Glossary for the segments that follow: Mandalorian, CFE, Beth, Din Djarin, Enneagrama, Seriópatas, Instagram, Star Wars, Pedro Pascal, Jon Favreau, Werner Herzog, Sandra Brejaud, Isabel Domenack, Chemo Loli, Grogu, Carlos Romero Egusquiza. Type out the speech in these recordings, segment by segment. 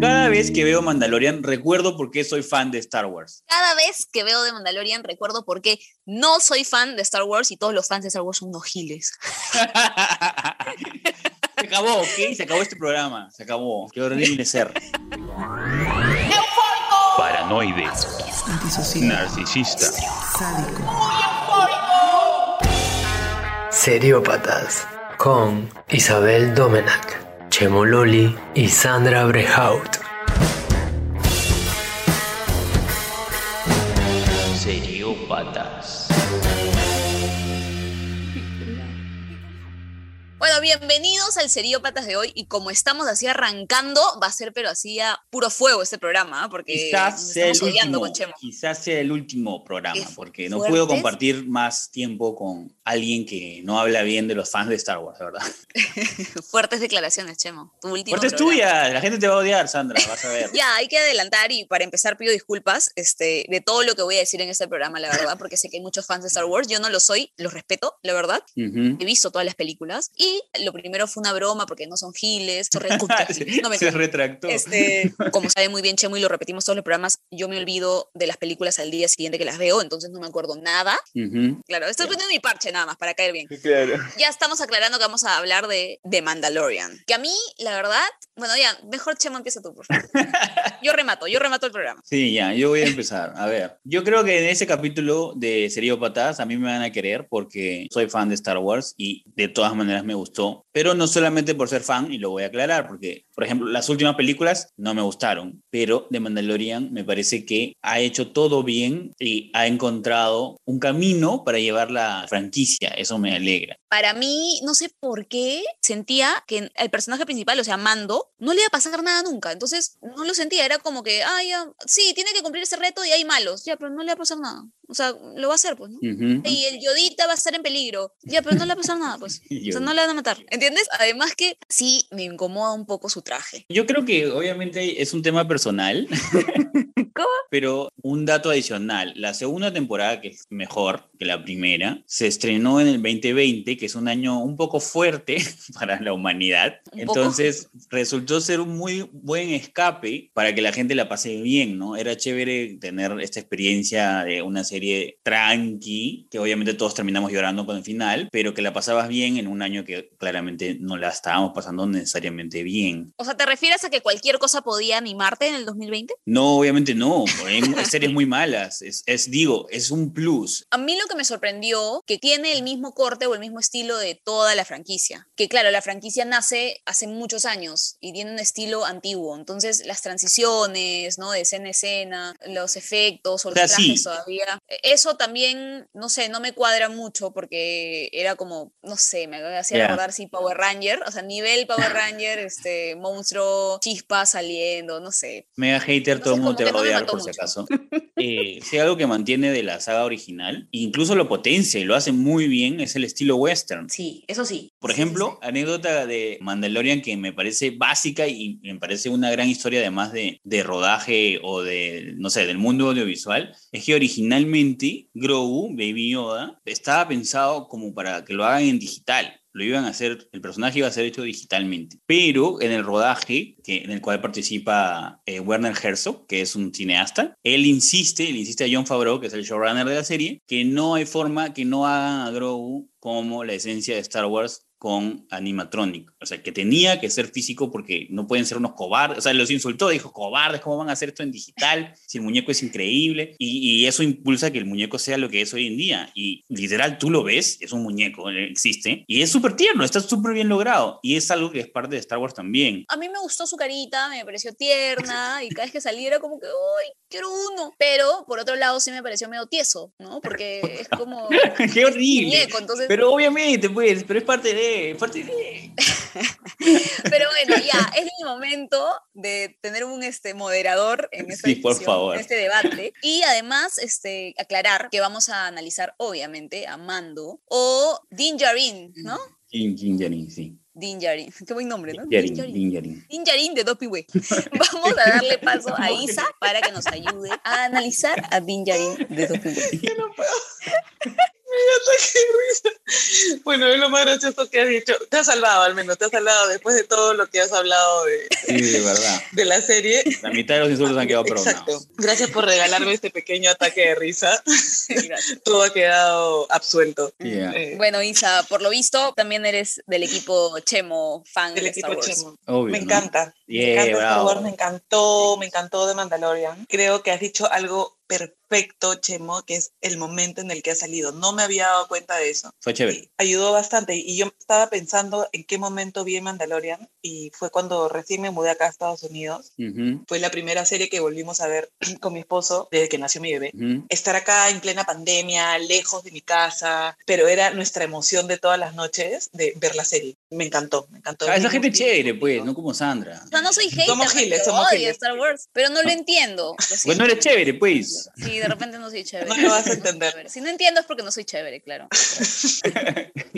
Cada vez que veo Mandalorian recuerdo por qué soy fan de Star Wars. Cada vez que veo de Mandalorian recuerdo por qué no soy fan de Star Wars y todos los fans de Star Wars son unos giles. Se acabó, ¿ok? Se acabó este programa. Se acabó. Qué horrible ser. Paranoide. Narcisista. Sádico. Seriópatas. Con Isabel Domenack, Chemo Loli y Sandra Brejaud. Seriópatas. Bueno, bienvenidos al Seriópatas de hoy. Y como estamos así arrancando, va a ser pero así a puro fuego este programa, ¿eh? Porque quizás sea el último, con Chemo. Quizás sea el último programa, porque no puedo compartir más tiempo con alguien que no habla bien de los fans de Star Wars, la verdad. Fuertes declaraciones, Chemo. Tu último programa. Fuertes tuyas, la gente te va a odiar, Sandra, vas a ver. Ya, hay que adelantar y para empezar pido disculpas de todo lo que voy a decir en este programa, la verdad, porque sé que hay muchos fans de Star Wars. Yo no lo soy, los respeto, la verdad. He visto todas las películas. Y lo primero fue una broma porque no son giles, no me... Se retractó. Como sabe muy bien Chemo y lo repetimos todos los programas, yo me olvido de las películas al día siguiente que las veo, entonces no me acuerdo nada. Claro, estoy poniendo mi parche nada más para caer bien. Claro. Ya estamos aclarando que vamos a hablar de Mandalorian. Que a mí, la verdad, bueno, ya, mejor Chemo empieza tú, por favor. Yo remato el programa. Sí, ya, yo voy a empezar. A ver, yo creo que en ese capítulo de Seriópatas a mí me van a querer porque soy fan de Star Wars y de todas maneras me gustó, pero no solamente por ser fan, y lo voy a aclarar, porque, por ejemplo, las últimas películas no me gustaron, pero The Mandalorian me parece que ha hecho todo bien y ha encontrado un camino para llevar la franquicia, eso me alegra. Para mí, no sé por qué, sentía que el personaje principal, o sea, Mando, no le iba a pasar nada nunca, entonces no lo sentía, era como que, sí, tiene que cumplir ese reto y hay malos, ya, pero no le va a pasar nada. O sea, lo va a hacer, pues, ¿no? Y el Yodita va a estar en peligro. Ya, pero no le va a pasar nada, pues. O sea, no le van a matar, ¿entiendes? Además que sí me incomoda un poco su traje. Yo creo que obviamente es un tema personal. ¿Cómo? Pero un dato adicional. La segunda temporada, que es mejor que la primera, se estrenó en el 2020, que es un año un poco fuerte para la humanidad. Entonces, resultó ser un muy buen escape para que la gente la pase bien, ¿no? Era chévere tener esta experiencia de una serie tranqui, que obviamente todos terminamos llorando con el final, pero que la pasabas bien en un año que claramente no la estábamos pasando necesariamente bien. O sea, ¿te refieres a que cualquier cosa podía animarte en el 2020? No, obviamente no. Hay series muy malas. Es un plus. A mí lo que me sorprendió, que tiene el mismo corte o el mismo estilo de toda la franquicia. Que claro, la franquicia nace hace muchos años y tiene un estilo antiguo. Entonces, las transiciones, ¿no? De escena a escena, los efectos o los trajes todavía. Eso también, no sé, no me cuadra mucho porque era como, no sé, me hacía recordar si Power Ranger, o sea, nivel Power Ranger, monstruo, chispas saliendo, no sé. Mega hater, todo el mundo te rodea, por si acaso. Si algo que mantiene de la saga original, incluso lo potencia y lo hace muy bien, es el estilo western. Sí, eso sí. Por ejemplo, anécdota de Mandalorian que me parece básica y me parece una gran historia además de rodaje o de, no sé, del mundo audiovisual, es que originalmente Grogu, Baby Yoda, estaba pensado como para que lo hagan en digital. Lo iban a hacer, el personaje iba a ser hecho digitalmente. Pero en el rodaje, en el cual participa Werner Herzog, que es un cineasta, él insiste a Jon Favreau, que es el showrunner de la serie, que no hay forma que no hagan a Grogu como la esencia de Star Wars con animatronic, o sea, que tenía que ser físico porque no pueden ser unos cobardes, o sea, los insultó, dijo, cobardes, ¿cómo van a hacer esto en digital? Si el muñeco es increíble, y eso impulsa que el muñeco sea lo que es hoy en día, y literal, tú lo ves, es un muñeco, existe, y es súper tierno, está súper bien logrado, y es algo que es parte de Star Wars también. A mí me gustó su carita, me pareció tierna, y cada vez que salía era como que, ¡ay, quiero uno! Pero, por otro lado, sí me pareció medio tieso, ¿no? Porque es como... ¡Qué horrible! Muñeco, entonces... Pero obviamente, pues, pero es parte de... Pero bueno, ya, es el momento de tener un moderador en esta en este debate. Y además, aclarar que vamos a analizar, obviamente, a Mando o Din Djarin, ¿no? Din Djarin, sí. Din Djarin, qué buen nombre, ¿no? Din Djarin de Dos Pigüey. Vamos a darle paso a Isa para que nos ayude a analizar a Din Djarin de Dos Pigüey. Yo no puedo. Mira, qué risa. Bueno, es lo más gracioso que has dicho. Te has salvado, al menos, te has salvado después de todo lo que has hablado de, sí, de verdad, de la serie. La mitad de los insultos han quedado probados. Exacto. Gracias por regalarme este pequeño ataque de risa. Gracias. Todo ha quedado absuelto. Yeah. Bueno, Isa, por lo visto, también eres del equipo Chemo, fan del equipo Star Wars. Chemo. Obvio, me encanta. Yeah, me encanta Star Wars, me encantó de Mandalorian. Creo que has dicho algo perfecto, Chemo, que es el momento en el que ha salido. No me había dado cuenta de eso. Fue chévere. Y ayudó bastante. Y yo estaba pensando en qué momento vi Mandalorian, y fue cuando recién me mudé acá a Estados Unidos. Uh-huh. Fue la primera serie que volvimos a ver con mi esposo desde que nació mi bebé. Uh-huh. Estar acá en plena pandemia, lejos de mi casa, pero era nuestra emoción de todas las noches de ver la serie. Me encantó, me encantó. Ah, esa gente chévere, pues, no como Sandra. Yo no soy hater, somos giles. Star Wars, pero no lo entiendo. Pues no eres chévere, pues. Sí, de repente no soy chévere. No lo vas a entender. Si no entiendo es porque no soy chévere, claro.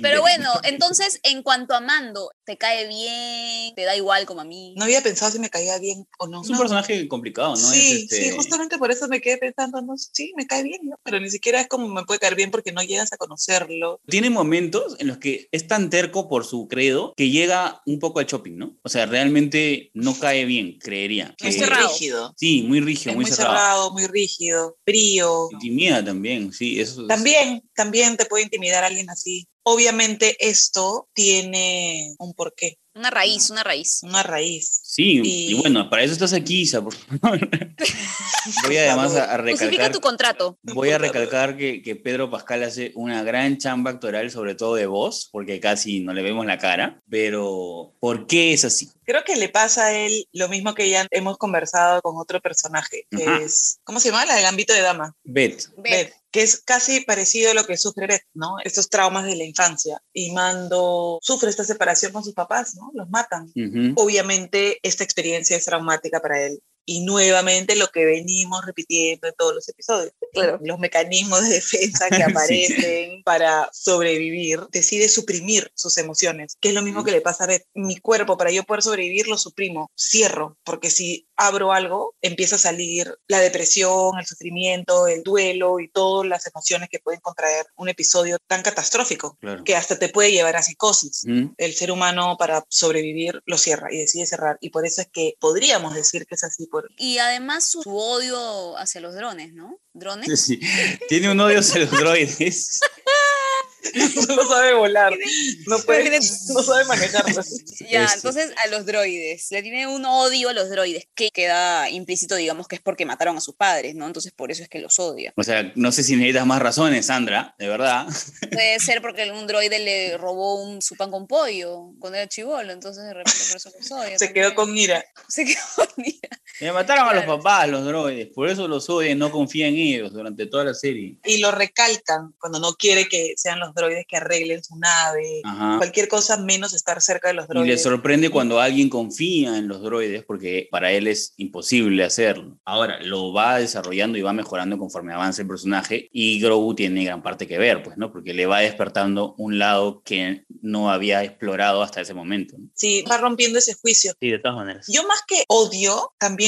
Pero bueno, entonces, en cuanto a Mando, ¿te cae bien? ¿Te da igual como a mí? No había pensado si me caía bien o no. Es un personaje complicado, ¿no? Sí, sí, justamente por eso me quedé pensando, no, sí, me cae bien, ¿no? Pero ni siquiera es como me puede caer bien porque no llegas a conocerlo. Tiene momentos en los que es tan terco por su credo que llega un poco al shopping, ¿no? O sea, realmente no cae bien, creería. Muy rígido. Sí, muy rígido, muy cerrado. Muy cerrado, muy rígido. Frío. Intimida también, sí. Eso, también te puede intimidar a alguien así. Obviamente esto tiene un porqué. Una raíz. Sí, y bueno, para eso estás aquí, Isa, por favor. Voy además a recalcar... Justifica tu contrato. Voy a recalcar que Pedro Pascal hace una gran chamba actoral, sobre todo de voz, porque casi no le vemos la cara, pero ¿por qué es así? Creo que le pasa a él lo mismo que ya hemos conversado con otro personaje, que es... ¿Cómo se llama? La del ámbito de dama. Beth. Que es casi parecido a lo que sufre Beth, ¿no? Estos traumas de la infancia. Y Mando sufre esta separación con sus papás, ¿no? Los matan. Uh-huh. Obviamente esta experiencia es traumática para él. Y nuevamente lo que venimos repitiendo en todos los episodios. Claro. Los mecanismos de defensa que aparecen sí, para sobrevivir. Decide suprimir sus emociones, que es lo mismo que le pasa a Beth. Mi cuerpo, para yo poder sobrevivir, lo suprimo. Cierro, porque si abro algo, empieza a salir la depresión, el sufrimiento, el duelo y todas las emociones que pueden contraer un episodio tan catastrófico, claro, que hasta te puede llevar a psicosis. Mm. El ser humano, para sobrevivir, lo cierra y decide cerrar. Y por eso es que podríamos decir que es así. Y además su odio hacia los drones, ¿no? ¿Drones? Sí, tiene un odio hacia los droides. No sabe volar, no sabe manejarlo. Ya, entonces a los droides. Le tiene un odio a los droides que queda implícito, digamos, que es porque mataron a sus padres, ¿no? Entonces por eso es que los odia. O sea, no sé si necesitas más razones, Sandra, de verdad. Puede ser porque un droide le robó su pan con pollo cuando era chibolo, entonces de repente por eso los odia. Se quedó con ira. Le mataron, claro, a los papás, los droides, por eso los odian, no confían en ellos durante toda la serie. Y lo recalcan cuando no quiere que sean los droides que arreglen su nave. Ajá. Cualquier cosa menos estar cerca de los droides. Y le sorprende cuando alguien confía en los droides, porque para él es imposible hacerlo. Ahora, lo va desarrollando y va mejorando conforme avanza el personaje, y Grogu tiene gran parte que ver, pues, ¿no? Porque le va despertando un lado que no había explorado hasta ese momento, ¿no? Sí, va rompiendo ese juicio. Sí, de todas maneras. Yo más que odio, también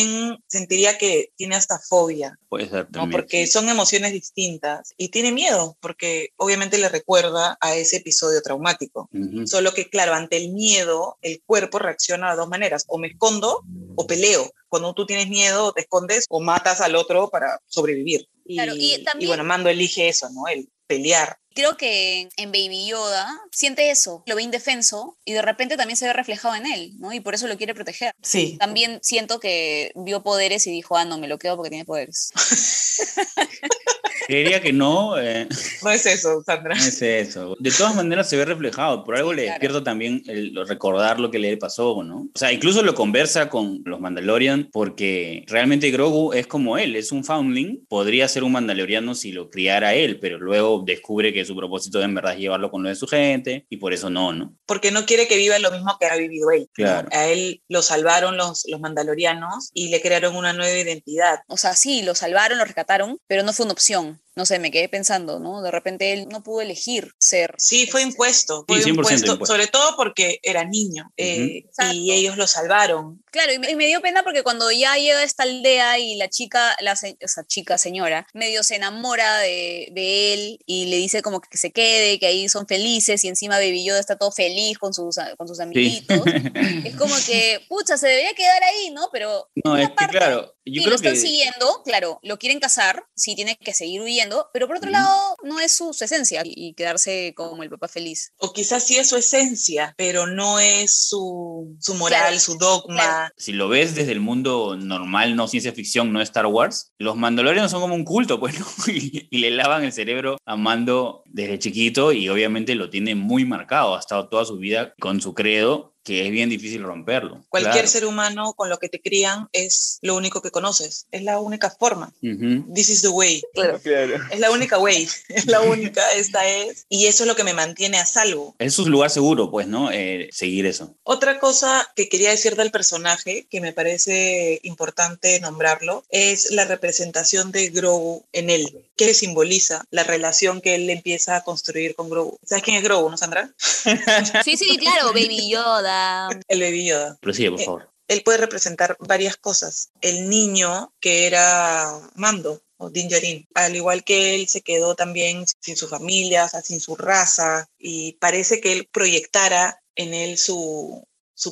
sentiría que tiene hasta fobia. Puede ser también, ¿no? Porque son emociones distintas. Y tiene miedo, porque obviamente le recuerda a ese episodio traumático. Uh-huh. Solo que, claro, ante el miedo, el cuerpo reacciona de dos maneras: o me escondo o peleo. Cuando tú tienes miedo, te escondes o matas al otro para sobrevivir. Claro, y también, y bueno, Mando elige eso, ¿no? El pelear. Creo que en Baby Yoda siente eso, lo ve indefenso y de repente también se ve reflejado en él, ¿no? Y por eso lo quiere proteger. Sí. También siento que vio poderes y dijo, no, me lo quedo porque tiene poderes. Creería que no. No es eso, Sandra. No es eso. De todas maneras se ve reflejado. Por algo, sí, le despierta también el recordar lo que le pasó, ¿no? O sea, incluso lo conversa con los Mandalorian, porque realmente Grogu es como él, es un foundling. Podría ser un mandaloriano si lo criara él, pero luego descubre que su propósito en verdad es llevarlo con lo de su gente, y por eso no. Porque no quiere que viva lo mismo que ha vivido él. Claro. A él lo salvaron los mandalorianos y le crearon una nueva identidad. O sea, sí, lo salvaron, lo rescataron, pero no fue una opción. no sé, me quedé pensando, ¿no? De repente él no pudo elegir ser. Sí, fue impuesto. Fue sí, impuesto, sobre todo porque era niño. Uh-huh. Y ellos lo salvaron. Claro, y me dio pena porque cuando ya llega a esta aldea y la chica, señora, medio se enamora de él y le dice como que se quede, que ahí son felices, y encima Baby Yoda está todo feliz con sus amiguitos. Sí. Es como que, pucha, se debería quedar ahí, ¿no? Pero no, es parte, que claro, yo creo lo están siguiendo, claro, lo quieren casar, sí tiene que seguir huyendo, pero por otro lado no es su esencia y quedarse como el papá feliz. O quizás sí es su esencia, pero no es su moral, claro, su dogma. Claro. Si lo ves desde el mundo normal, no ciencia ficción, no Star Wars, los Mandalorianos son como un culto, pues, ¿no? Y le lavan el cerebro a Mando desde chiquito y obviamente lo tiene muy marcado, ha estado toda su vida con su credo, que es bien difícil romperlo. Cualquier ser humano con lo que te crían es lo único que conoces, es la única forma. Uh-huh. This is the way. Claro. Claro. Es la única way, es la única, esta es. Y eso es lo que me mantiene a salvo. Es un lugar seguro, pues, ¿no? Seguir eso. Otra cosa que quería decir del personaje, que me parece importante nombrarlo, es la representación de Grogu en él, que simboliza la relación que él empieza a construir con Grogu. ¿Sabes quién es Grogu, no, Sandra? Sí, sí, claro, Baby Yoda. El Baby Yoda. Prosigue, por favor. Él puede representar varias cosas. El niño que era Mando, o Din Djarin, al igual que él, se quedó también sin su familia, o sea, sin su raza, y parece que él proyectara en él su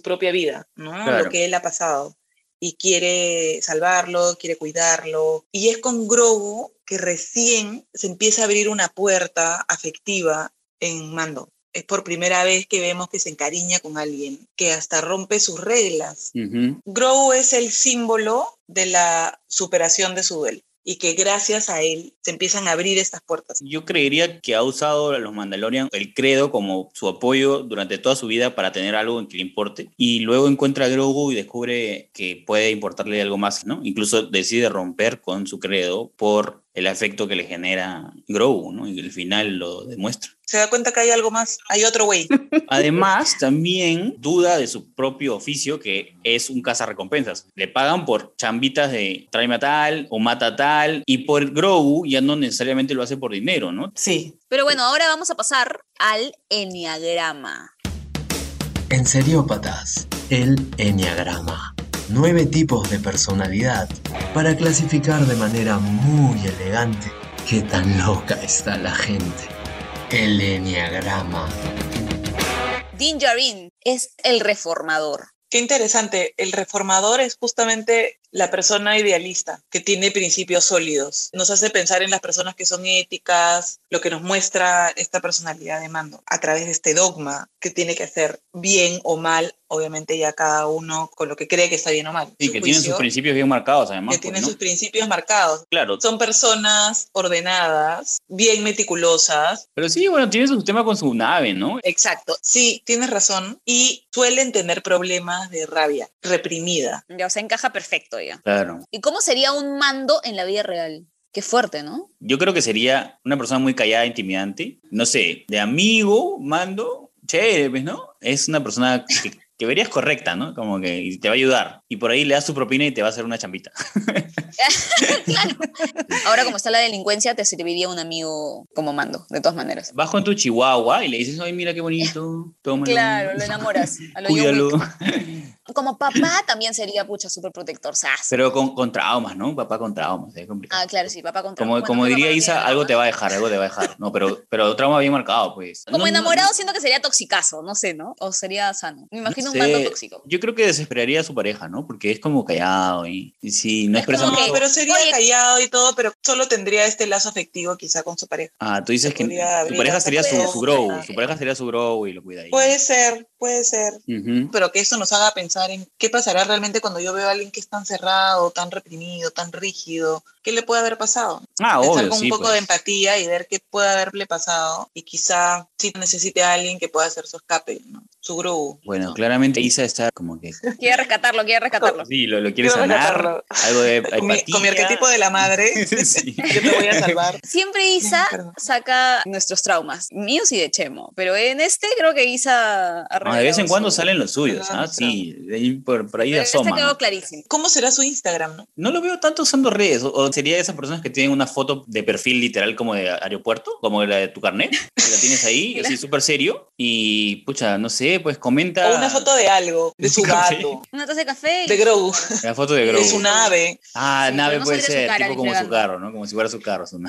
propia vida, ¿no? Claro. Lo que él ha pasado. Y quiere salvarlo, quiere cuidarlo. Y es con Grogu que recién se empieza a abrir una puerta afectiva en Mando. Es por primera vez que vemos que se encariña con alguien, que hasta rompe sus reglas. Uh-huh. Grogu es el símbolo de la superación de su duelo, y que gracias a él se empiezan a abrir estas puertas. Yo creería que ha usado a los Mandalorian el credo como su apoyo durante toda su vida para tener algo en que le importe, y luego encuentra a Grogu y descubre que puede importarle algo más, ¿no? Incluso decide romper con su credo por el afecto que le genera Grogu, ¿no? Y al final lo demuestra. Se da cuenta que hay algo más, hay otro güey. Además, también duda de su propio oficio, que es un cazarrecompensas. Le pagan por chambitas de tráeme a tal o mata a tal, y por Grogu ya no necesariamente lo hace por dinero, ¿no? Sí. Pero bueno, ahora vamos a pasar al Enneagrama. En Seriópatas, el Enneagrama. 9 tipos de personalidad para clasificar de manera muy elegante qué tan loca está la gente. El Enneagrama. Din Djarin es el reformador. Qué interesante, el reformador es justamente la persona idealista, que tiene principios sólidos. Nos hace pensar en las personas que son éticas, lo que nos muestra esta personalidad de Mando, a través de este dogma que tiene que hacer bien o mal, obviamente ya cada uno con lo que cree que está bien o mal. Sí, que tienen sus principios bien marcados, además. Que tienen sus principios marcados. Claro. Son personas ordenadas, bien meticulosas. Pero sí, bueno, tiene su tema con su nave, ¿no? Exacto. Sí, tienes razón. Y suelen tener problemas de rabia reprimida. Ya, o sea, encaja perfecto ya. Claro. ¿Y cómo sería un Mando en la vida real? Qué fuerte, ¿no? Yo creo que sería una persona muy callada, intimidante. No sé, de amigo, Mando, chévere, pues, ¿no? Es una persona que verías correcta, ¿no? Como que te va a ayudar. Y por ahí le das su propina y te va a hacer una chambita. Claro. Ahora, como está la delincuencia, te serviría un amigo como Mando, de todas maneras. Vas con tu chihuahua y le dices, ay, mira qué bonito, tómalo. Claro, lo enamoras. Cuídalo. Como papá también sería, pucha, súper protector. Pero con traumas, ¿no? Papá con traumas, es complicado. Ah, claro, sí, papá con traumas. Como diría Isa, algo te va a dejar, algo te va a dejar. No, pero trauma bien marcado, pues. Como no, enamorado, no, siento que sería toxicazo, no sé, ¿no? O sería sano. Me imagino un Mando tóxico. Yo creo que desesperaría a su pareja, ¿no? Porque es como callado y sí, no expresa mucho. Pero sería callado y todo, pero solo tendría este lazo afectivo quizá con su pareja. Ah, tú dices que su pareja sería su Grogu, su pareja sería su Grogu y lo cuida ahí. Puede ser. Uh-huh. Pero que eso nos haga pensar en qué pasará realmente cuando yo veo a alguien que es tan cerrado, tan reprimido, tan rígido. ¿Qué le puede haber pasado? Ah, pensar obvio, con un poco de empatía y ver qué puede haberle pasado. Y quizá sí necesite a alguien que pueda hacer su escape, ¿no? Su Grogu. Bueno, claramente Isa está como que... Quiere rescatarlo. Sí, lo quiere sanar. Algo de empatía. Con mi arquetipo de la madre, sí. Yo te voy a salvar. Siempre Isa saca nuestros traumas, míos y de Chemo. Pero en este creo que Isa... De vez en cuando salen los suyos, ¿ah? Sí, por ahí pero asoma. Este quedó clarísimo. ¿Cómo será su Instagram? No lo veo tanto usando redes. ¿O sería de esas personas que tienen una foto de perfil literal como de aeropuerto? Como la de tu carnet, que la tienes ahí, así súper serio. Y, pucha, no sé, pues comenta... O una foto de algo, de su gato. Una taza de café. De Grogu. La foto de Grogu. De su nave. Ah, sí, nave no puede ser, cara, tipo como su carro, ¿no? Como si fuera su carro, su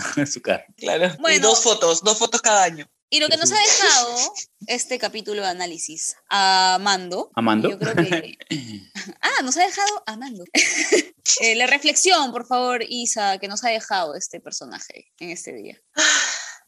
carro. Claro. Bueno, y dos fotos cada año. Y lo que nos ha dejado este capítulo de análisis, Amando. ¿Amando? Yo creo que... Ah, nos ha dejado Amando. La reflexión, por favor, Isa, que nos ha dejado este personaje en este día.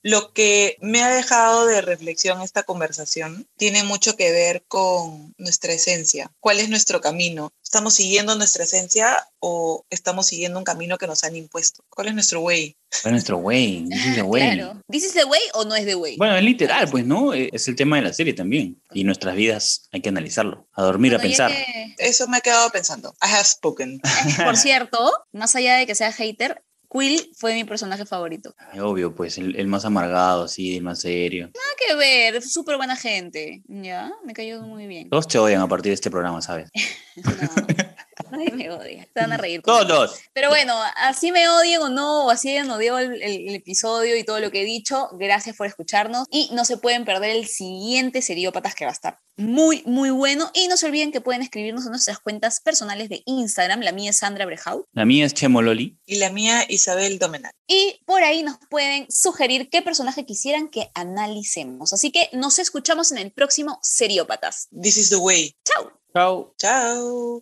Lo que me ha dejado de reflexión esta conversación tiene mucho que ver con nuestra esencia. ¿Cuál es nuestro camino? ¿Estamos siguiendo nuestra esencia o estamos siguiendo un camino que nos han impuesto? ¿Cuál es nuestro way? ¿Cuál es nuestro way? This is the way. Claro. ¿This is the way o no es the way? Bueno, es literal, pues, ¿no? Es el tema de la serie también. Y nuestras vidas hay que analizarlo. A dormir, bueno, a pensar. Que... Eso me ha quedado pensando. I have spoken. Por cierto, más allá de que sea hater, Quill fue mi personaje favorito. Obvio, pues, el más amargado, así, el más serio. Nada que ver, súper buena gente. Ya, me cayó muy bien. Todos te odian a partir de este programa, ¿sabes? No, nadie me odia. Se van a reír. Todos. Pero bueno, así me odien o no, o así hayan odiado el episodio y todo lo que he dicho, gracias por escucharnos. Y no se pueden perder el siguiente Seriópatas, que va a estar muy, muy bueno. Y no se olviden que pueden escribirnos en nuestras cuentas personales de Instagram. La mía es Sandra Brejaud. La mía es Chemo Loli. Y la mía, Isabel Domenack. Y por ahí nos pueden sugerir qué personaje quisieran que analicemos. Así que nos escuchamos en el próximo Seriópatas. This is the way. Chao. Chao. Chao.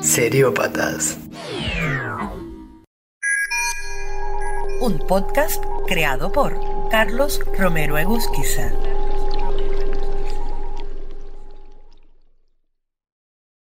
Seriópatas. Un podcast creado por Carlos Romero Egusquiza.